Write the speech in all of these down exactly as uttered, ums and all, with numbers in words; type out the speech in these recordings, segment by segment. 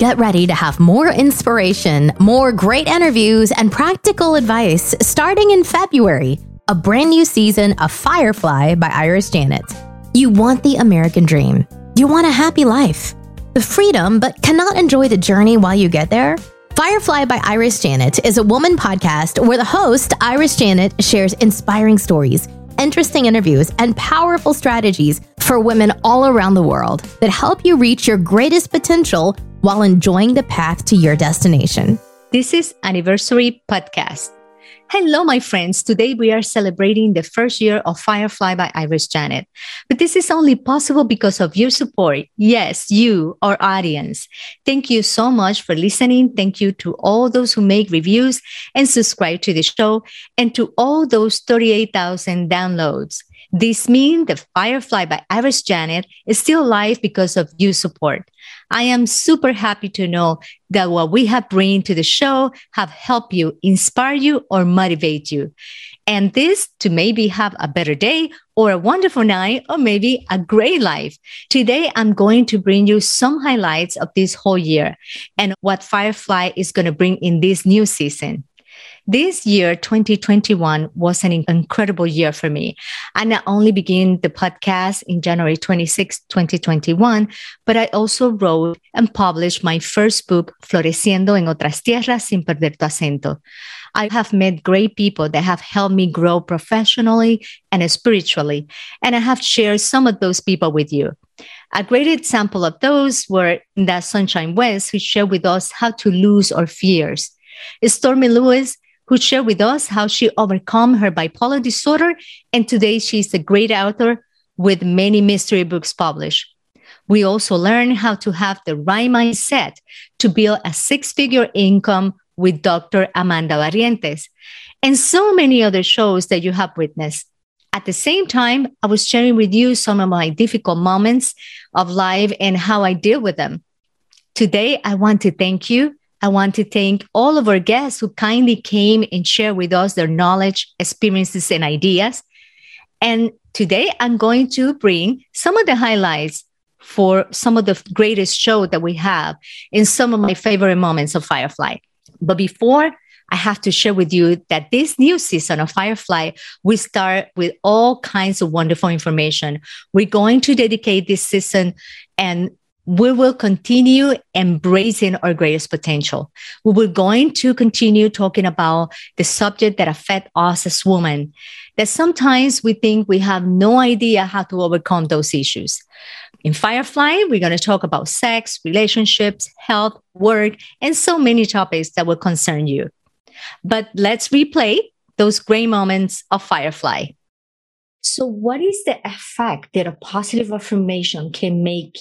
Get ready to have more inspiration, more great interviews, and practical advice starting in February, a brand new season of Firefly by Iris Janet. You want the American dream. You want a happy life, the freedom, but cannot enjoy the journey while you get there. Firefly by Iris Janet is a woman podcast where the host, Iris Janet, shares inspiring stories, interesting interviews, and powerful strategies for women all around the world that help you reach your greatest potential while enjoying the path to your destination. This is Anniversary Podcast. Hello, my friends. Today we are celebrating the first year of Firefly by Iris Janet. But this is only possible because of your support. Yes, you, our audience. Thank you so much for listening. Thank you to all those who make reviews and subscribe to the show and to all those thirty-eight thousand downloads. This means the Firefly by Iris Janet is still alive because of your support. I am super happy to know that what we have bring to the show have helped you, inspire you, or motivate you. And this to maybe have a better day or a wonderful night or maybe a great life. Today, I'm going to bring you some highlights of this whole year and what Firefly is going to bring in this new season. This year, twenty twenty-one, was an incredible year for me. I not only began the podcast in January twenty-sixth, twenty twenty-one, but I also wrote and published my first book, Floreciendo en Otras Tierras Sin Perder Tu Acento. I have met great people that have helped me grow professionally and spiritually, and I have shared some of those people with you. A great example of those were that Sunshine West, who shared with us how to lose our fears. Stormy Lewis, who shared with us how she overcame her bipolar disorder, and today she's a great author with many mystery books published. We also learned how to have the right mindset to build a six-figure income with Doctor Amanda Barrientes, and so many other shows that you have witnessed. At the same time, I was sharing with you some of my difficult moments of life and how I deal with them. Today, I want to thank you. I want to thank all of our guests who kindly came and shared with us their knowledge, experiences, and ideas. And today I'm going to bring some of the highlights for some of the greatest show that we have in some of my favorite moments of Firefly. But before, I have to share with you that this new season of Firefly, we start with all kinds of wonderful information. We're going to dedicate this season and we will continue embracing our greatest potential. We will going to continue talking about the subject that affect us as women, that sometimes we think we have no idea how to overcome those issues. In Firefly, we're going to talk about sex, relationships, health, work, and so many topics that will concern you. But let's replay those great moments of Firefly. So what is the effect that a positive affirmation can make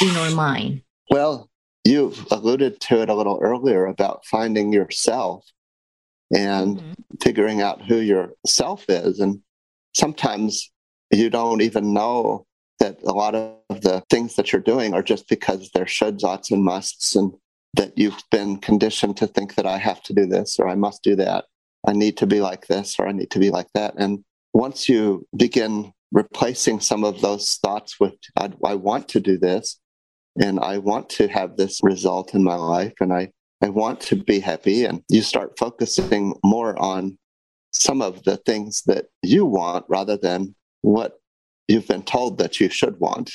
in our mind? Well, you've alluded to it a little earlier about finding yourself and mm-hmm. figuring out who yourself is. And sometimes you don't even know that a lot of the things that you're doing are just because they're shoulds, oughts, and musts, and that you've been conditioned to think that I have to do this or I must do that. I need to be like this or I need to be like that. And once you begin replacing some of those thoughts with, I, I want to do this, and I want to have this result in my life, and I, I want to be happy. And you start focusing more on some of the things that you want rather than what you've been told that you should want.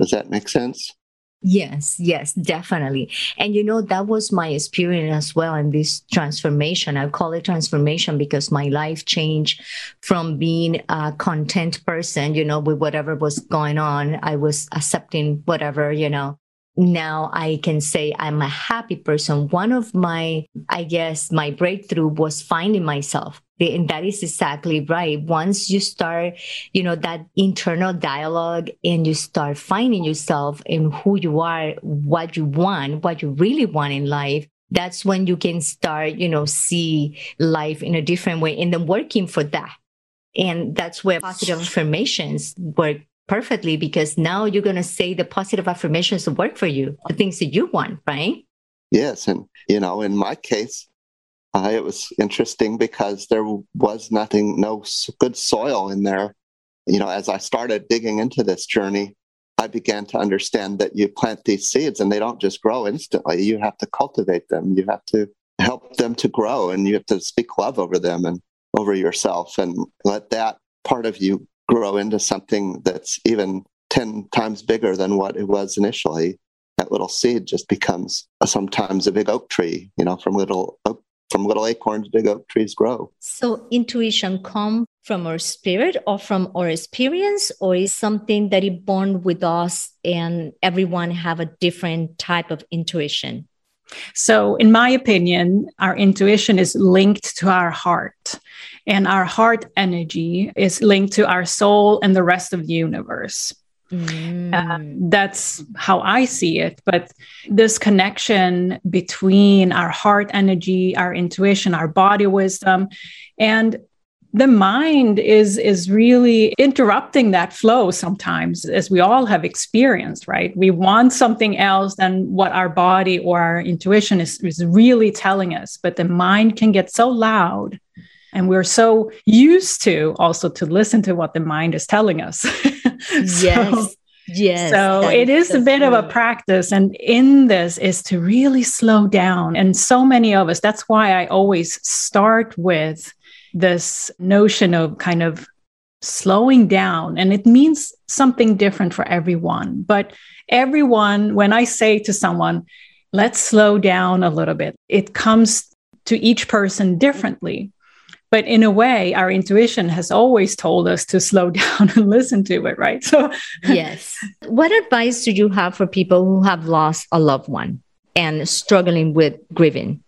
Does that make sense? Yes, yes, definitely. And you know, that was my experience as well in this transformation. I call it transformation because my life changed from being a content person, you know, with whatever was going on. I was accepting whatever, you know. Now I can say I'm a happy person. One of my, I guess, my breakthrough was finding myself. And that is exactly right. Once you start, you know, that internal dialogue and you start finding yourself and who you are, what you want, what you really want in life, that's when you can start, you know, see life in a different way and then working for that. And that's where positive affirmations work perfectly, because now you're going to say the positive affirmations that work for you, the things that you want, right? Yes. And, you know, in my case, Uh, it was interesting because there was nothing, no good soil in there. You know, as I started digging into this journey, I began to understand that you plant these seeds and they don't just grow instantly. You have to cultivate them. You have to help them to grow, and you have to speak love over them and over yourself, and let that part of you grow into something that's even ten times bigger than what it was initially. That little seed just becomes a, sometimes a big oak tree, you know, from little oak, from little acorns, big oak trees grow. So intuition comes from our spirit or from our experience, or is something that is born with us, and everyone have a different type of intuition? So in my opinion, our intuition is linked to our heart, and our heart energy is linked to our soul and the rest of the universe. Mm. Um, that's how I see it. But this connection between our heart energy, our intuition, our body wisdom, and the mind is is really interrupting that flow sometimes, as we all have experienced, right? We want something else than what our body or our intuition is, is really telling us. But the mind can get so loud, and we're so used to also to listen to what the mind is telling us. so, yes. Yes. So it is a bit of a practice. And in this is to really slow down. And so many of us, that's why I always start with this notion of kind of slowing down. And it means something different for everyone. But everyone, when I say to someone, let's slow down a little bit, it comes to each person differently. But in a way, our intuition has always told us to slow down and listen to it, right? So, yes. What advice do you have for people who have lost a loved one and struggling with grieving?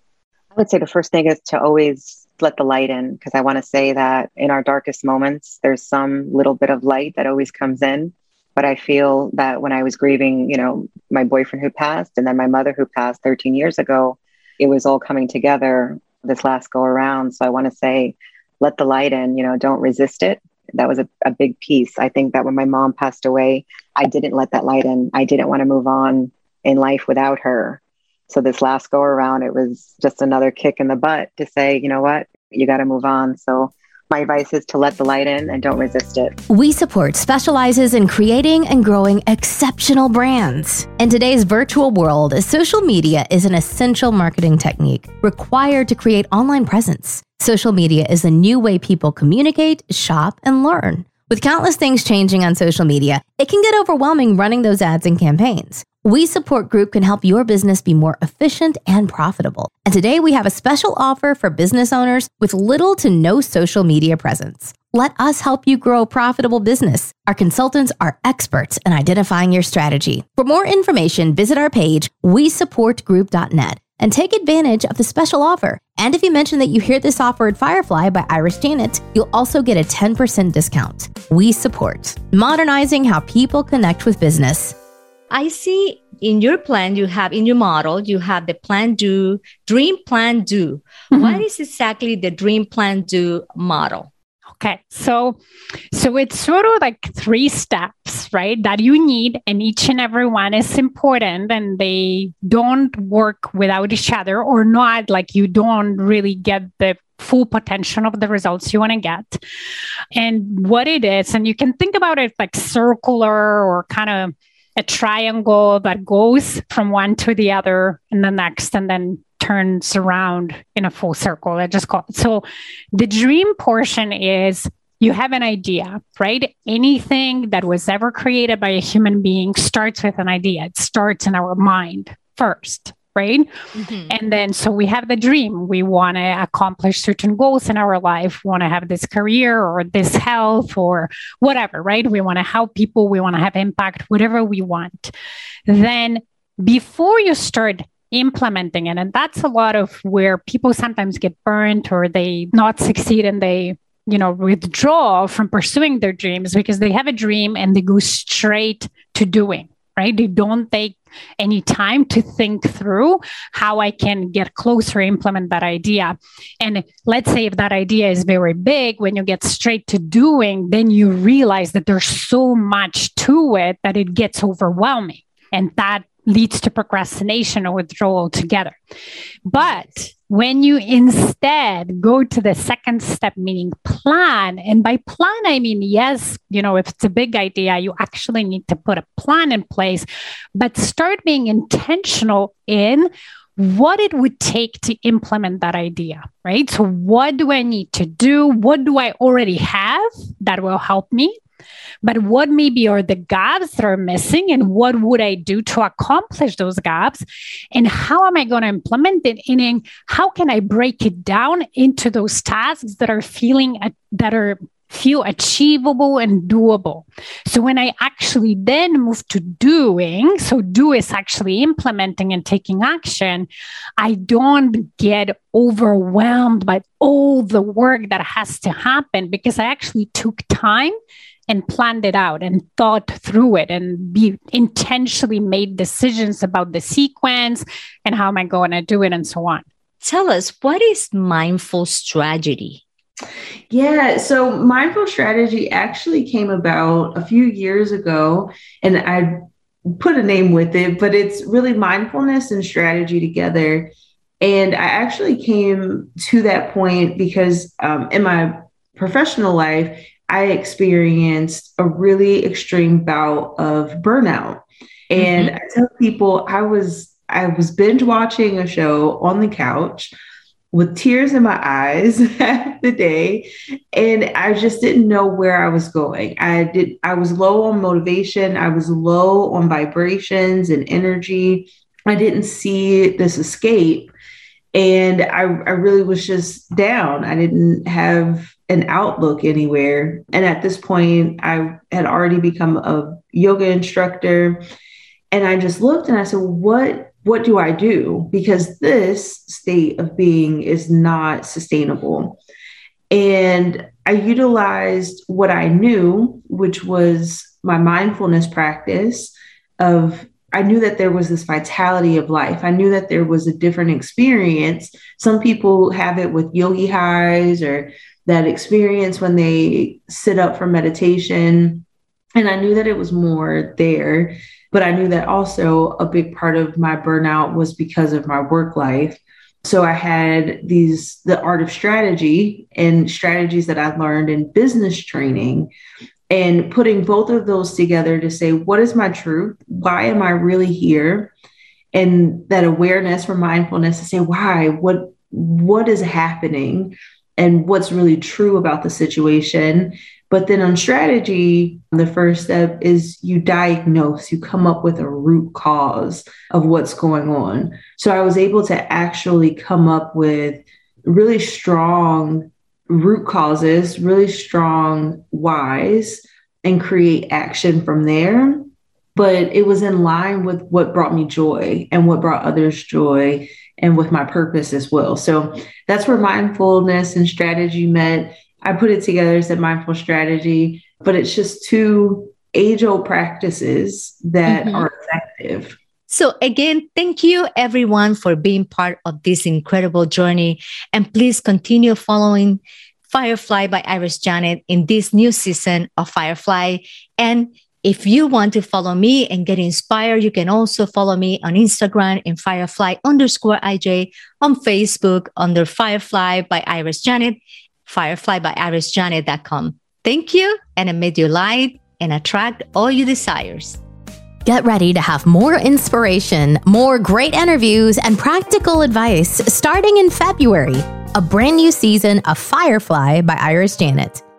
I would say the first thing is to always let the light in, because I want to say that in our darkest moments, there's some little bit of light that always comes in. But I feel that when I was grieving, you know, my boyfriend who passed and then my mother who passed thirteen years ago, it was all coming together this last go around. So I want to say, let the light in, you know, don't resist it. That was a, a big piece. I think that when my mom passed away, I didn't let that light in. I didn't want to move on in life without her. So this last go around, it was just another kick in the butt to say, you know what, you got to move on. So my advice is to let the light in and don't resist it. We Support specializes in creating and growing exceptional brands. In today's virtual world, social media is an essential marketing technique required to create online presence. Social media is the new way people communicate, shop, and learn. With countless things changing on social media, it can get overwhelming running those ads and campaigns. We Support Group can help your business be more efficient and profitable. And today we have a special offer for business owners with little to no social media presence. Let us help you grow a profitable business. Our consultants are experts in identifying your strategy. For more information, visit our page, we support group dot net, and take advantage of the special offer. And if you mention that you hear this offer at Firefly by Iris Janet, you'll also get a ten percent discount. We Support, modernizing how people connect with business. I see in your plan, you have in your model, you have the plan do, dream plan do. Mm-hmm. What is exactly the dream plan do model? Okay. So, so it's sort of like three steps, right? That you need, and each and every one is important, and they don't work without each other, or not like you don't really get the full potential of the results you want to get. And what it is, and you can think about it like circular or kind of a triangle that goes from one to the other and the next, and then turns around in a full circle. I just call it. So the dream portion is you have an idea, right? Anything that was ever created by a human being starts with an idea. It starts in our mind first, right? Mm-hmm. And then, so we have the dream. We want to accomplish certain goals in our life. We want to have this career or this health or whatever, right? We want to help people. We want to have impact, whatever we want. Then before you start implementing it, and that's a lot of where people sometimes get burnt or they not succeed, and they, you know, withdraw from pursuing their dreams because they have a dream and they go straight to doing, right? They don't take any time to think through how I can get closer, implement that idea. And let's say if that idea is very big, when you get straight to doing, then you realize that there's so much to it that it gets overwhelming. And that leads to procrastination or withdrawal together. But When you instead go to the second step, meaning plan, and by plan, I mean, yes, you know, if it's a big idea, you actually need to put a plan in place, but start being intentional in what it would take to implement that idea, right? So what do I need to do? What do I already have that will help me? But what maybe are the gaps that are missing, and what would I do to accomplish those gaps? And how am I going to implement it? And how can I break it down into those tasks that are feeling that are feel achievable and doable? So when I actually then move to doing, so do is actually implementing and taking action, I don't get overwhelmed by all the work that has to happen, because I actually took time and planned it out and thought through it and be intentionally made decisions about the sequence and how am I going to do it and so on. Tell us, what is mindful strategy? Yeah, so mindful strategy actually came about a few years ago, and I put a name with it, but it's really mindfulness and strategy together. And I actually came to that point because um, in my professional life, I experienced a really extreme bout of burnout. And mm-hmm. I tell people I was I was binge watching a show on the couch with tears in my eyes half the day. And I just didn't know where I was going. I did. I was low on motivation. I was low on vibrations and energy. I didn't see this escape. And I, I really was just down. I didn't have an outlook anywhere. And at this point, I had already become a yoga instructor. And I just looked and I said, what What do I do? Because this state of being is not sustainable. And I utilized what I knew, which was my mindfulness practice of, I knew that there was this vitality of life. I knew that there was a different experience. Some people have it with yogi highs or that experience when they sit up for meditation. And I knew that it was more there. But I knew that also a big part of my burnout was because of my work life. So I had these, the art of strategy and strategies that I learned in business training, and putting both of those together to say, what is my truth? Why am I really here? And that awareness for mindfulness to say, why, what, what is happening and what's really true about the situation? But then on strategy, the first step is you diagnose, you come up with a root cause of what's going on. So I was able to actually come up with really strong root causes, really strong whys, and create action from there. But it was in line with what brought me joy and what brought others joy and with my purpose as well. So that's where mindfulness and strategy met. I put it together as a mindful strategy, but it's just two age-old practices that mm-hmm. are effective. So again, thank you everyone for being part of this incredible journey. And please continue following Firefly by Iris Janet in this new season of Firefly. And if you want to follow me and get inspired, you can also follow me on Instagram in Firefly underscore IJ, on Facebook under Firefly by Iris Janet, Firefly by Iris Janet dot com. Thank you, and emit your light and attract all your desires. Get ready to have more inspiration, more great interviews, and practical advice starting in February, a brand new season of Firefly by Iris Janet.